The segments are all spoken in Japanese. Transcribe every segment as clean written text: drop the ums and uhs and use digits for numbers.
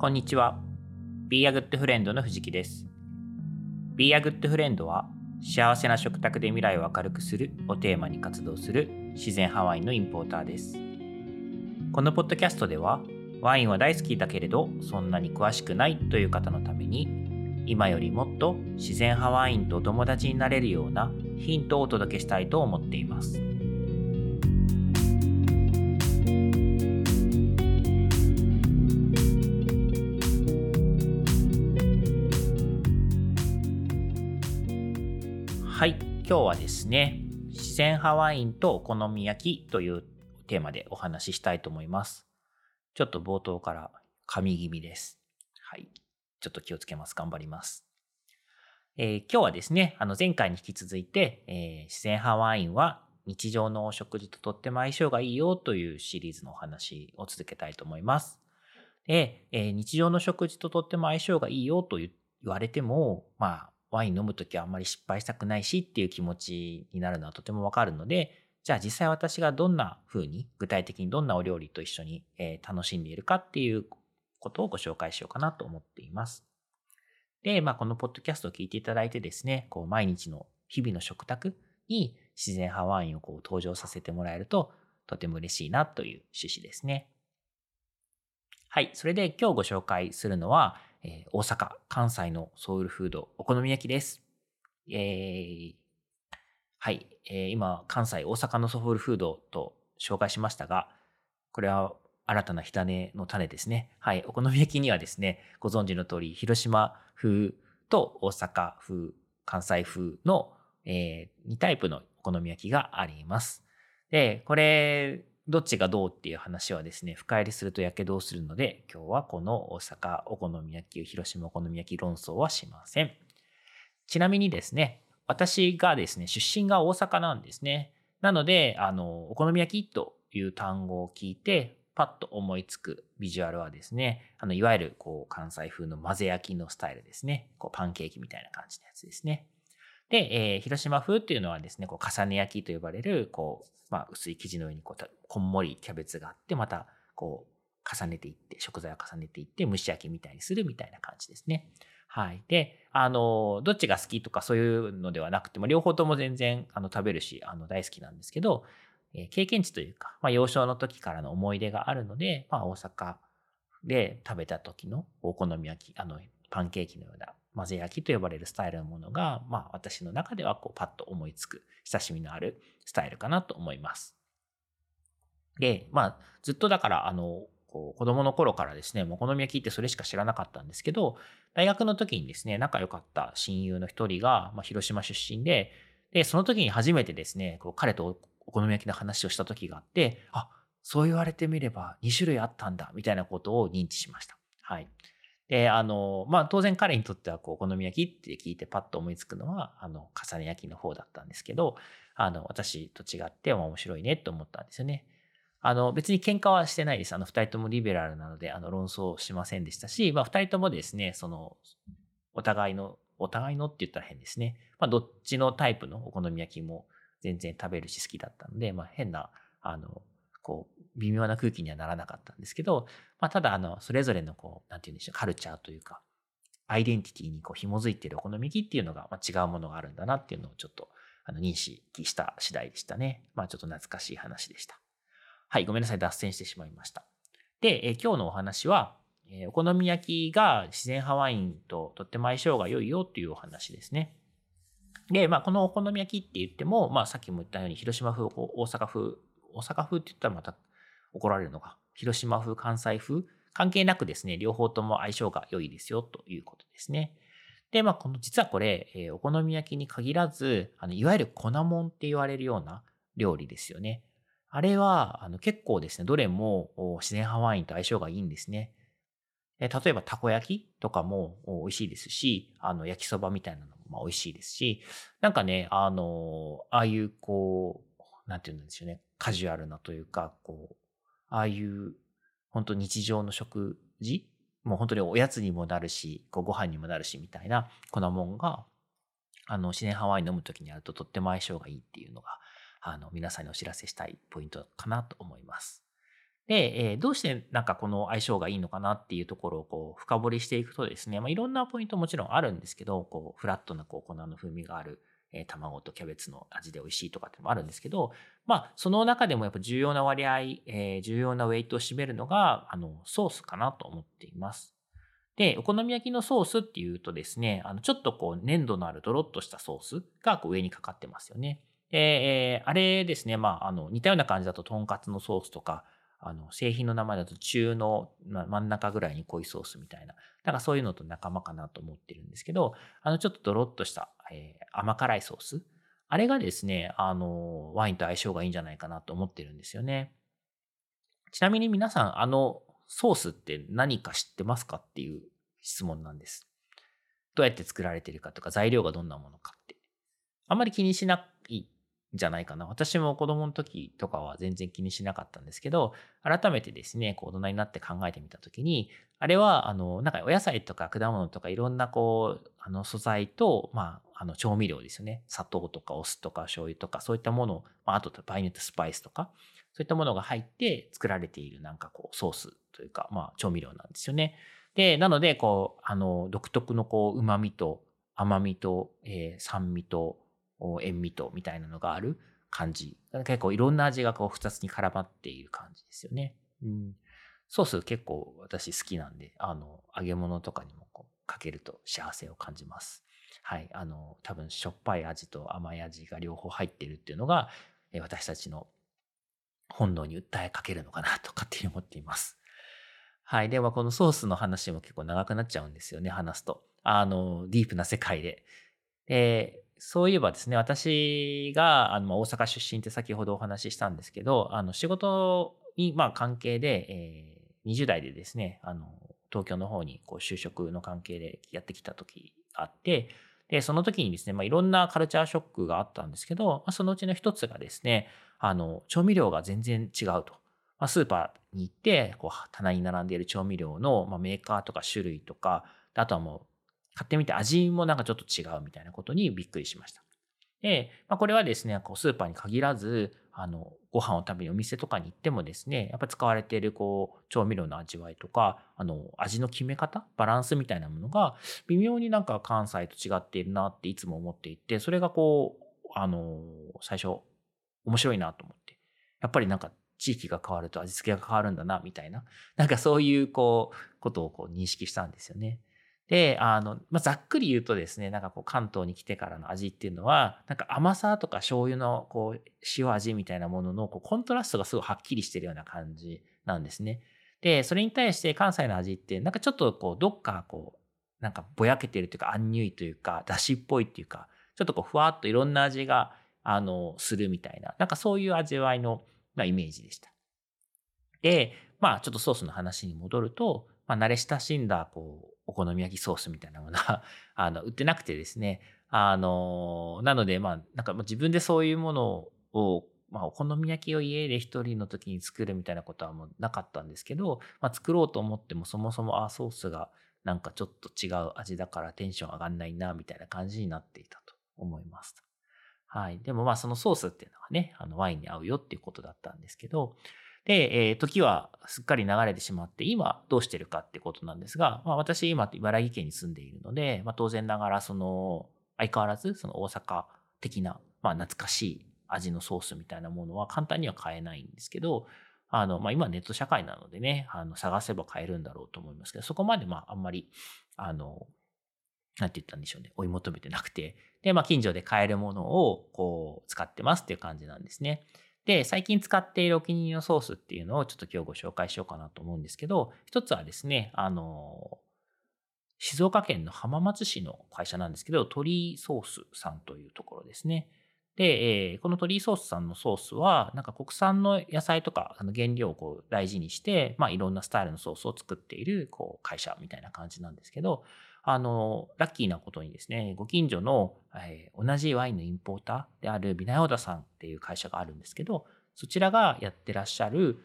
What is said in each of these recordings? こんにちは。Be A Good Friend の藤木です。Be A Good Friend は幸せな食卓で未来を明るくするをテーマに活動する自然派ワインのインポーターです。このポッドキャストではワインは大好きだけれどそんなに詳しくないという方のために今よりもっと自然派ワインとお友達になれるようなヒントをお届けしたいと思っています。はい、今日はですね、自然派ワインとお好み焼きというテーマでお話ししたいと思います。ちょっと冒頭から噛み気味です。はい、ちょっと気をつけます。頑張ります。今日はですね、前回に引き続いて、自然派ワインは日常のお食事ととっても相性がいいよというシリーズのお話を続けたいと思います。で、日常の食事ととっても相性がいいよと言われても、ワイン飲むときはあんまり失敗したくないしっていう気持ちになるのはとてもわかるので、じゃあ実際私がどんな風に具体的にどんなお料理と一緒に楽しんでいるかっていうことをご紹介しようかなと思っています。で、このポッドキャストを聞いていただいてですね、毎日の日々の食卓に自然派ワインを登場させてもらえるととても嬉しいなという趣旨ですね。はい、それで今日ご紹介するのは大阪、関西のソウルフード、お好み焼きです。はい、今、関西、大阪のソウルフードと紹介しましたが、これは新たな火種の種ですね。はい、お好み焼きにはですね、ご存知の通り、広島風と大阪風、関西風の、2タイプのお好み焼きがあります。で、これ、どっちがどうっていう話はですね、深入りするとやけどをするので、今日はこの大阪お好み焼き、広島お好み焼き論争はしません。ちなみにですね、私がですね、出身が大阪なんですね。なので、お好み焼きという単語を聞いて、パッと思いつくビジュアルはですね、いわゆる関西風の混ぜ焼きのスタイルですね。パンケーキみたいな感じのやつですね。で、広島風っていうのはですね、重ね焼きと呼ばれる、薄い生地の上にこんもりキャベツがあって、また重ねていって、食材を重ねていって、蒸し焼きみたいにするみたいな感じですね。はい。で、どっちが好きとかそういうのではなくても、両方とも全然食べるし、大好きなんですけど、経験値というか、幼少の時からの思い出があるので、大阪で食べた時のお好み焼き、パンケーキのような混ぜ焼きと呼ばれるスタイルのものが、私の中ではパッと思いつく親しみのあるスタイルかなと思います。で、ずっとだから子供の頃からですね、お好み焼きってそれしか知らなかったんですけど、大学の時にですね、仲良かった親友の一人が、広島出身で、その時に初めてですね、彼とお好み焼きの話をした時があって、あ、そう言われてみれば2種類あったんだみたいなことを認知しました。はい。で、当然彼にとっては、お好み焼きって聞いてパッと思いつくのは、重ね焼きの方だったんですけど、私と違って面白いねと思ったんですよね。別に喧嘩はしてないです。二人ともリベラルなので、論争しませんでしたし、二人ともですね、お互いのって言ったら変ですね。どっちのタイプのお好み焼きも全然食べるし好きだったので、変な、微妙な空気にはならなかったんですけど、ただそれぞれのなんて言うんでしょう、カルチャーというかアイデンティティに紐づいているお好み焼きっていうのが、違うものがあるんだなっていうのをちょっと認識した次第でしたね。ちょっと懐かしい話でした。はい、ごめんなさい、脱線してしまいました。で、今日のお話は、お好み焼きが自然派ワインととっても相性が良いよというお話ですね。で、このお好み焼きって言っても、さっきも言ったように広島風、大阪風って言ったらまた怒られるのが、広島風、関西風、関係なくですね、両方とも相性が良いですよということですね。で、実はこれ、お好み焼きに限らず、いわゆる粉もんって言われるような料理ですよね。あれは、結構ですね、どれも自然派ワインと相性がいいんですね。例えば、たこ焼きとかも美味しいですし、焼きそばみたいなのも美味しいですし、なんかね、ああいうなんて言うんでしょうね、カジュアルなというか、ああいう本当日常の食事、もう本当におやつにもなるし、ご飯にもなるしみたいな粉もんが、自然派ワイン飲むときにやるととっても相性がいいっていうのが、皆さんにお知らせしたいポイントかなと思います。で、どうしてなんかこの相性がいいのかなっていうところをこう深掘りしていくとですね、まあ、いろんなポイント もちろんあるんですけど、こうフラットなこう粉の風味がある卵とキャベツの味で美味しいとかってのもあるんですけど、まあ、その中でもやっぱ重要な割合、重要なウェイトを占めるのがソースかなと思っています。で、お好み焼きのソースっていうとですね、ちょっとこう粘度のあるドロッとしたソースがこう上にかかってますよね。あれですね、まあ、似たような感じだととんかつのソースとか、製品の名前だと中の真ん中ぐらいに濃いソースみたいな、なんかそういうのと仲間かなと思ってるんですけど、ちょっとドロッとした、甘辛いソース、あれがですね、ワインと相性がいいんじゃないかなと思ってるんですよね。ちなみに皆さん、ソースって何か知ってますかっていう質問なんです。どうやって作られてるかとか、材料がどんなものかって、あんまり気にしないじゃないかな。私も子供の時とかは全然気にしなかったんですけど、改めてですね、こう大人になって考えてみた時に、あれはなんかお野菜とか果物とかいろんなこう素材と、まあ、調味料ですよね。砂糖とかお酢とか醤油とかそういったものを、まあ、あと場合によってスパイスとかそういったものが入って作られているなんかこうソースというか、まあ、調味料なんですよね。で、なのでこう独特のこう旨味と甘みと、酸味と塩味とみたいなのがある感じ。結構いろんな味がこう2つに絡まっている感じですよね。うん、ソース結構私好きなんで、揚げ物とかにもこうかけると幸せを感じます。はい、多分しょっぱい味と甘い味が両方入ってるっていうのが、私たちの本能に訴えかけるのかなと勝手に思っています。はい、ではこのソースの話も結構長くなっちゃうんですよね、話すと。ディープな世界で。そういえばですね、私が大阪出身って先ほどお話ししたんですけど、仕事にまあ関係で、20代でですね、東京の方にこう就職の関係でやってきた時があって、でその時にですね、まあ、いろんなカルチャーショックがあったんですけど、まあ、そのうちの一つがですね、調味料が全然違うと。まあ、スーパーに行ってこう棚に並んでいる調味料の、まあ、メーカーとか種類とか、あとはもう買ってみて味もなんかちょっと違うみたいなことにびっくりしました。で、まあ、これはですね、こうスーパーに限らず、ご飯を食べるお店とかに行ってもですね、やっぱり使われているこう調味料の味わいとか、味の決め方、バランスみたいなものが微妙になんか関西と違っているなっていつも思っていて、それがこう、最初面白いなと思って、やっぱりなんか地域が変わると味付けが変わるんだなみたいな、なんかそういうこうことをこう認識したんですよね。で、まあ、ざっくり言うとですね、なんかこう関東に来てからの味っていうのは、なんか甘さとか醤油のこう塩味みたいなもののこうコントラストがすごいはっきりしてるような感じなんですね。で、それに対して関西の味って、なんかちょっとこうどっかこう、なんかぼやけてるというか、アンニュイというか、だしっぽいというか、ちょっとこうふわっといろんな味が、するみたいな、なんかそういう味わいの、まあ、イメージでした。で、まあちょっとソースの話に戻ると、まあ、慣れ親しんだこうお好み焼きソースみたいなものは売ってなくてですね、なので、まあ、なんか自分でそういうものを、まあ、お好み焼きを家で一人の時に作るみたいなことはもうなかったんですけど、まあ、作ろうと思ってもそもそもソースがなんかちょっと違う味だからテンション上がんないなみたいな感じになっていたと思います。はい、でもまあそのソースっていうのがね、ワインに合うよっていうことだったんですけど、で、時はすっかり流れてしまって、今どうしてるかってことなんですが、まあ、私今茨城県に住んでいるので、まあ、当然ながら相変わらずその大阪的な、まあ、懐かしい味のソースみたいなものは簡単には買えないんですけど、まあ、今ネット社会なのでね、探せば買えるんだろうと思いますけど、そこまでまああんまりなんて言ったんでしょうね、追い求めてなくて、で、まあ、近所で買えるものをこう使ってますっていう感じなんですね。で、最近使っているお気に入りのソースっていうのをちょっと今日ご紹介しようかなと思うんですけど、一つはですね、静岡県の浜松市の会社なんですけど、鳥ソースさんというところですね。で、この鳥ソースさんのソースは、なんか国産の野菜とか原料をこう大事にして、まあ、いろんなスタイルのソースを作っているこう会社みたいな感じなんですけど、ラッキーなことにですね、ご近所の、同じワインのインポーターであるビナヨダさんっていう会社があるんですけど、そちらがやってらっしゃる、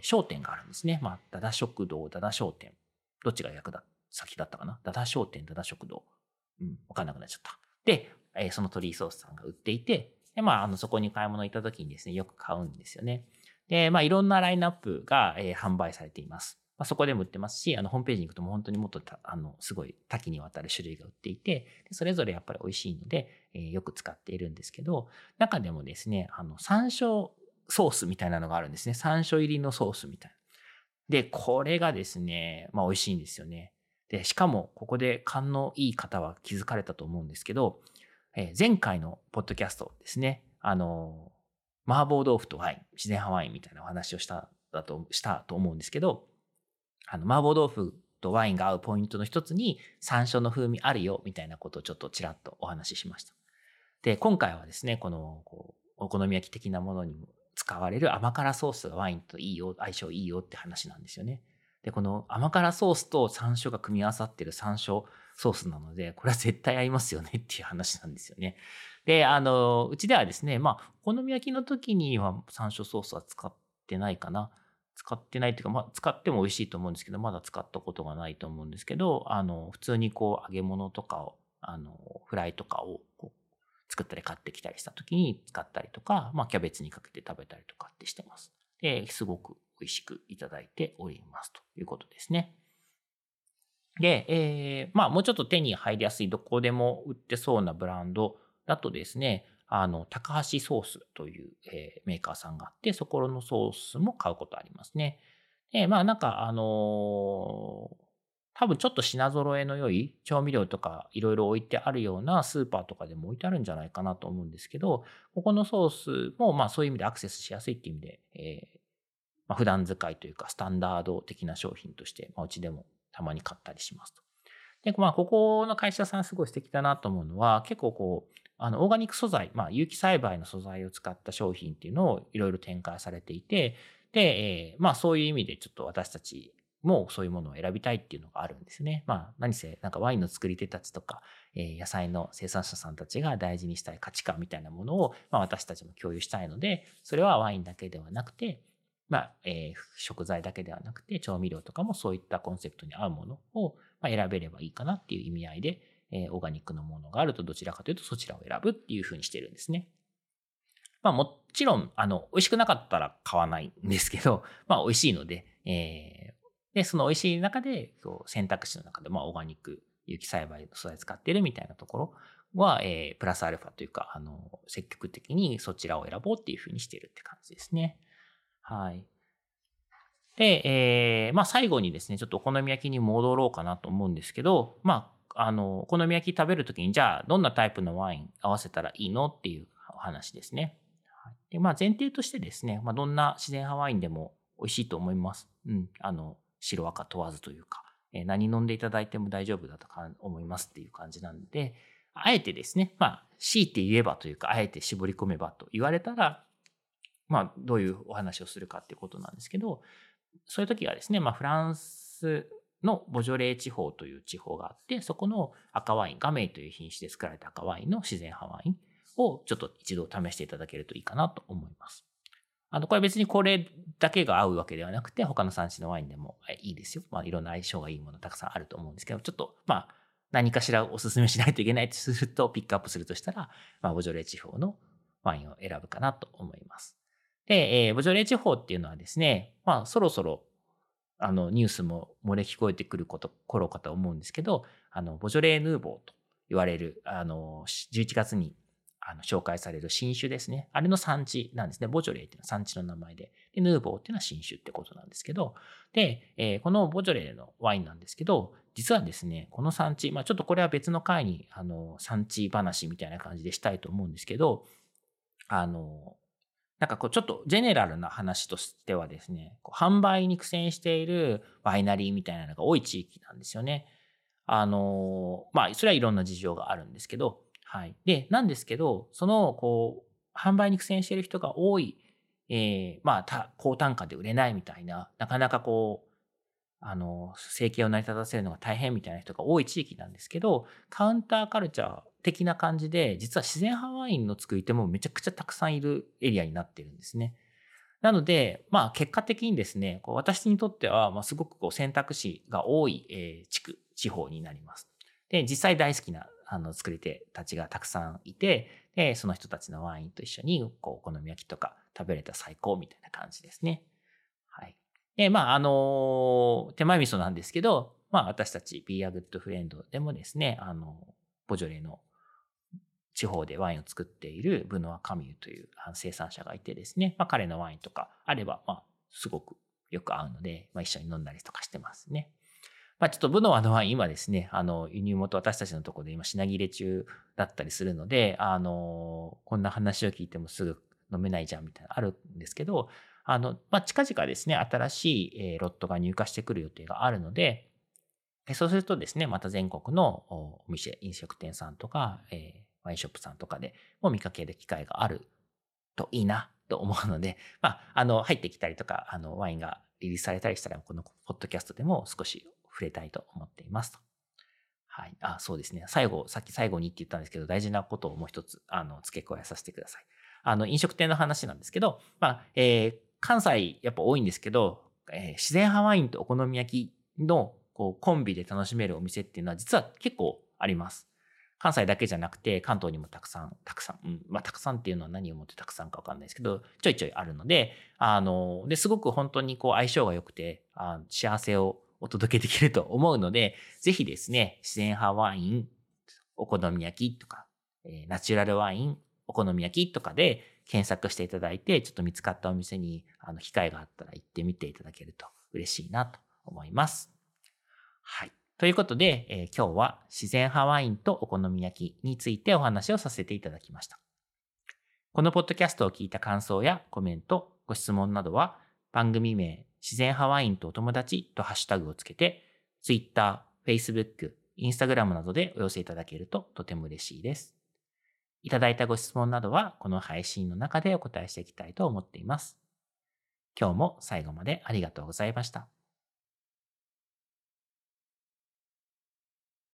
商店があるんですね。まあ、ダダ食堂、ダダ商店。どっちが先だったかな？ダダ商店、ダダ食堂。うん、わかんなくなっちゃった。で、その鳥ソースさんが売っていて、で、まあ、そこに買い物行った時にですね、よく買うんですよね。で、いろんなラインナップが、販売されています。そこでも売ってますし、ホームページに行くともう本当にもっとすごい多岐にわたる種類が売っていて、それぞれやっぱり美味しいので、よく使っているんですけど、中でもですね、山椒ソースみたいなのがあるんですね。山椒入りのソースみたいな。で、これがですね、美味しいんですよね。で、しかも、ここで勘のいい方は気づかれたと思うんですけど、前回のポッドキャストですね、麻婆豆腐とワイン、自然派ワインみたいなお話をしたと思うんですけど、麻婆豆腐とワインが合うポイントの一つに山椒の風味あるよみたいなことをちょっとちらっとお話ししました。で、今回はですね、こうお好み焼き的なものにも使われる甘辛ソースがワインといいよ、相性いいよって話なんですよね。で、この甘辛ソースと山椒が組み合わさってる山椒ソースなので、これは絶対合いますよねっていう話なんですよね。で、うちではですね、お好み焼きの時には山椒ソースは使ってないかな。使ってないというか、使っても美味しいと思うんですけど、まだ使ったことがないと思うんですけど、普通にこう揚げ物とかを、フライとかをこう作ったり買ってきたりした時に使ったりとか、キャベツにかけて食べたりとかってしてます。ですごく美味しくいただいておりますということですね。で、もうちょっと手に入りやすい、どこでも売ってそうなブランドだとですね、高橋ソースという、メーカーさんがあって、そこのソースも買うことありますね。で、多分ちょっと品揃えの良い調味料とかいろいろ置いてあるようなスーパーとかでも置いてあるんじゃないかなと思うんですけど、ここのソースもそういう意味でアクセスしやすいっていう意味で、普段使いというかスタンダード的な商品として、うちでもたまに買ったりしますと。で、ここの会社さんすごい素敵だなと思うのは、結構こう、オーガニック素材、有機栽培の素材を使った商品っていうのをいろいろ展開されていて、で、そういう意味でちょっと私たちもそういうものを選びたいっていうのがあるんですね。何せ、ワインの作り手たちとか、野菜の生産者さんたちが大事にしたい価値観みたいなものを、私たちも共有したいので、それはワインだけではなくて、食材だけではなくて、調味料とかもそういったコンセプトに合うものを選べればいいかなっていう意味合いで、オーガニックのものがあるとどちらかというとそちらを選ぶっていう風にしてるんですね。もちろん、美味しくなかったら買わないんですけど、美味しいので、で、その美味しい中で、選択肢の中で、オーガニック、有機栽培の素材使ってるみたいなところは、プラスアルファというか、積極的にそちらを選ぼうっていう風にしてるって感じですね。はい。で、最後にですね、ちょっとお好み焼きに戻ろうかなと思うんですけど、お好み焼き食べるときに、じゃあ、どんなタイプのワイン合わせたらいいのっていうお話ですね。で、前提としてですね、どんな自然派ワインでも美味しいと思います。白赤問わずというか、何飲んでいただいても大丈夫だと思いますっていう感じなんで、あえてですね、強いて言えばというか、あえて絞り込めばと言われたら、どういうお話をするかっていうことなんですけど、そういうときはですね、フランスのボジョレー地方という地方があって、そこの赤ワイン、ガメイという品種で作られた赤ワインの自然派ワインをちょっと一度試していただけるといいかなと思います。これ別にこれだけが合うわけではなくて、他の産地のワインでもいいですよ。いろんな相性がいいものたくさんあると思うんですけど、ちょっと何かしらお勧めしないといけないとすると、ピックアップするとしたら、ボジョレー地方のワインを選ぶかなと思います。で、ボジョレー地方っていうのはですね、そろそろニュースも漏れ聞こえてくる頃かと思うんですけど、ボジョレーヌーボーと言われる、11月に紹介される新種ですね。あれの産地なんですね。ボジョレーっていうのは産地の名前で、でヌーボーっていうのは新種ってことなんですけど、で、このボジョレーのワインなんですけど、実はですね、この産地、ちょっとこれは別の回に、産地話みたいな感じでしたいと思うんですけど、ちょっとジェネラルな話としてはですね、販売に苦戦しているワイナリーみたいなのが多い地域なんですよね。それはいろんな事情があるんですけど、はい。で、なんですけど、販売に苦戦している人が多い、高単価で売れないみたいな、なかなか生計を成り立たせるのが大変みたいな人が多い地域なんですけど、カウンターカルチャー、的な感じで、実は自然派ワインの作り手もめちゃくちゃたくさんいるエリアになっているんですね。なので、結果的にですね、私にとっては、すごく選択肢が多い、地方になります。で、実際大好きな、作り手たちがたくさんいて、で、その人たちのワインと一緒に、お好み焼きとか食べれた最高みたいな感じですね。はい。で、まあ、手前味噌なんですけど、まあ、私たち Be A Good Friend でもですね、ボジョレの地方でワインを作っているブノア・カミュという生産者がいてですね、まあ、彼のワインとかあれば、まあ、すごくよく合うので、まあ、一緒に飲んだりとかしてますね。まあ、ちょっとブノアのワイン今ですね、輸入元私たちのところで今品切れ中だったりするので、こんな話を聞いてもすぐ飲めないじゃんみたいなのあるんですけど、まあ、近々ですね、新しいロットが入荷してくる予定があるので、そうするとですね、また全国のお店、飲食店さんとか、ワインショップさんとかでも見かける機会があるといいなと思うので、まあ、入ってきたりとか、ワインがリリースされたりしたら、このポッドキャストでも少し触れたいと思っていますと。はい。あ、そうですね。さっき最後にって言ったんですけど、大事なことをもう一つ、付け加えさせてください。飲食店の話なんですけど、まあ、関西やっぱ多いんですけど、自然派ワインとお好み焼きのコンビで楽しめるお店っていうのは実は結構あります。関西だけじゃなくて関東にもたくさん、まあたくさんっていうのは何をもってたくさんかわかんないですけど、ちょいちょいあるので、ですごく本当に相性が良くて、幸せをお届けできると思うので、ぜひですね、自然派ワイン、お好み焼きとか、ナチュラルワイン、お好み焼きとかで検索していただいて、ちょっと見つかったお店に機会があったら行ってみていただけると嬉しいなと思います。はい。ということで、今日は自然派ワインとお好み焼きについてお話をさせていただきました。このポッドキャストを聞いた感想やコメント、ご質問などは番組名自然派ワインとお友達とハッシュタグをつけて Twitter、Facebook、Instagram などでお寄せいただけるととても嬉しいです。いただいたご質問などはこの配信の中でお答えしていきたいと思っています。今日も最後までありがとうございました。